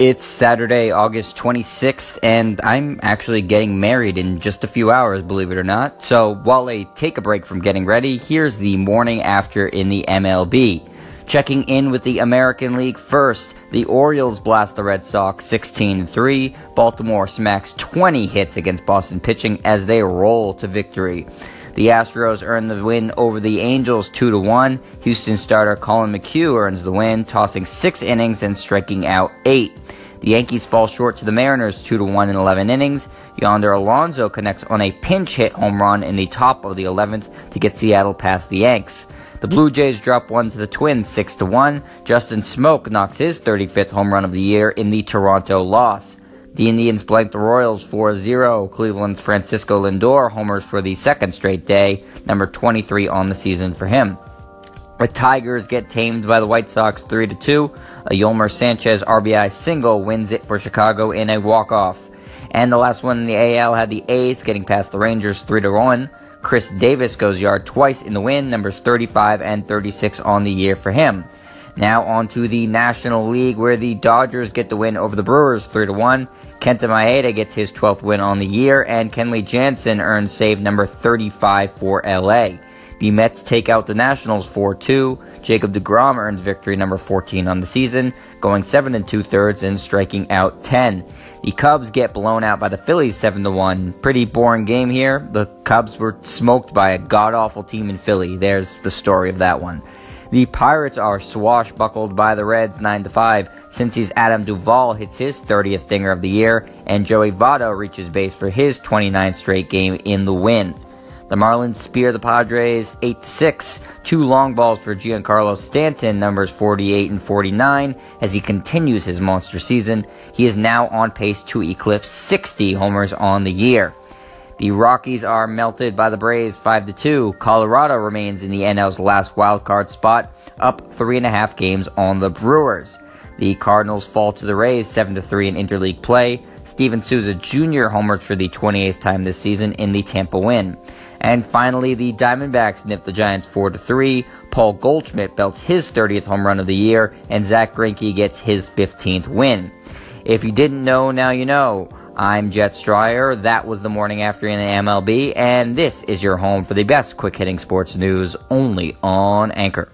It's Saturday, August 26th, and I'm actually getting married in just a few hours, believe it or not. So while I take a break from getting ready, here's the morning after in the MLB. Checking in with the American League first, the Orioles blast the Red Sox 16-3. Baltimore smacks 20 hits against Boston pitching as they roll to victory. The Astros earn the win over the Angels 2-1. Houston starter Colin McHugh earns the win, tossing 6 innings and striking out 8. The Yankees fall short to the Mariners 2-1 in 11 innings. Yonder Alonso connects on a pinch hit home run in the top of the 11th to get Seattle past the Yanks. The Blue Jays drop one to the Twins 6-1. Justin Smoak knocks his 35th home run of the year in the Toronto loss. The Indians blank the Royals 4-0. Cleveland's Francisco Lindor homers for the second straight day, number 23 on the season for him. The Tigers get tamed by the White Sox 3-2. A Yolmer Sanchez RBI single wins it for Chicago in a walk-off. And the last one in the AL had the A's getting past the Rangers 3-1. Chris Davis goes yard twice in the win, numbers 35 and 36 on the year for him. Now on to the National League, where the Dodgers get the win over the Brewers 3-1. Kenta Maeda gets his 12th win on the year, and Kenley Jansen earns save number 35 for LA. The Mets take out the Nationals 4-2. Jacob deGrom earns victory number 14 on the season, going 7 2/3 and striking out 10. The Cubs get blown out by the Phillies 7-1. Pretty boring game here. The Cubs were smoked by a god-awful team in Philly. There's the story of that one. The Pirates are swashbuckled by the Reds 9-5. Cincy's Adam Duvall hits his 30th dinger of the year, and Joey Votto reaches base for his 29th straight game in the win. The Marlins spear the Padres 8-6. 2 long balls for Giancarlo Stanton, numbers 48 and 49, as he continues his monster season. He is now on pace to eclipse 60 homers on the year. The Rockies are melted by the Braves 5-2. Colorado remains in the NL's last wildcard spot, up 3.5 games on the Brewers. The Cardinals fall to the Rays 7-3 in interleague play. Steven Souza Jr. homers for the 28th time this season in the Tampa win. And finally, the Diamondbacks nip the Giants 4-3. Paul Goldschmidt belts his 30th home run of the year, and Zach Greinke gets his 15th win. If you didn't know, now you know. I'm Jet Stryer, that was the morning after in the MLB, and this is your home for the best quick-hitting sports news only on Anchor.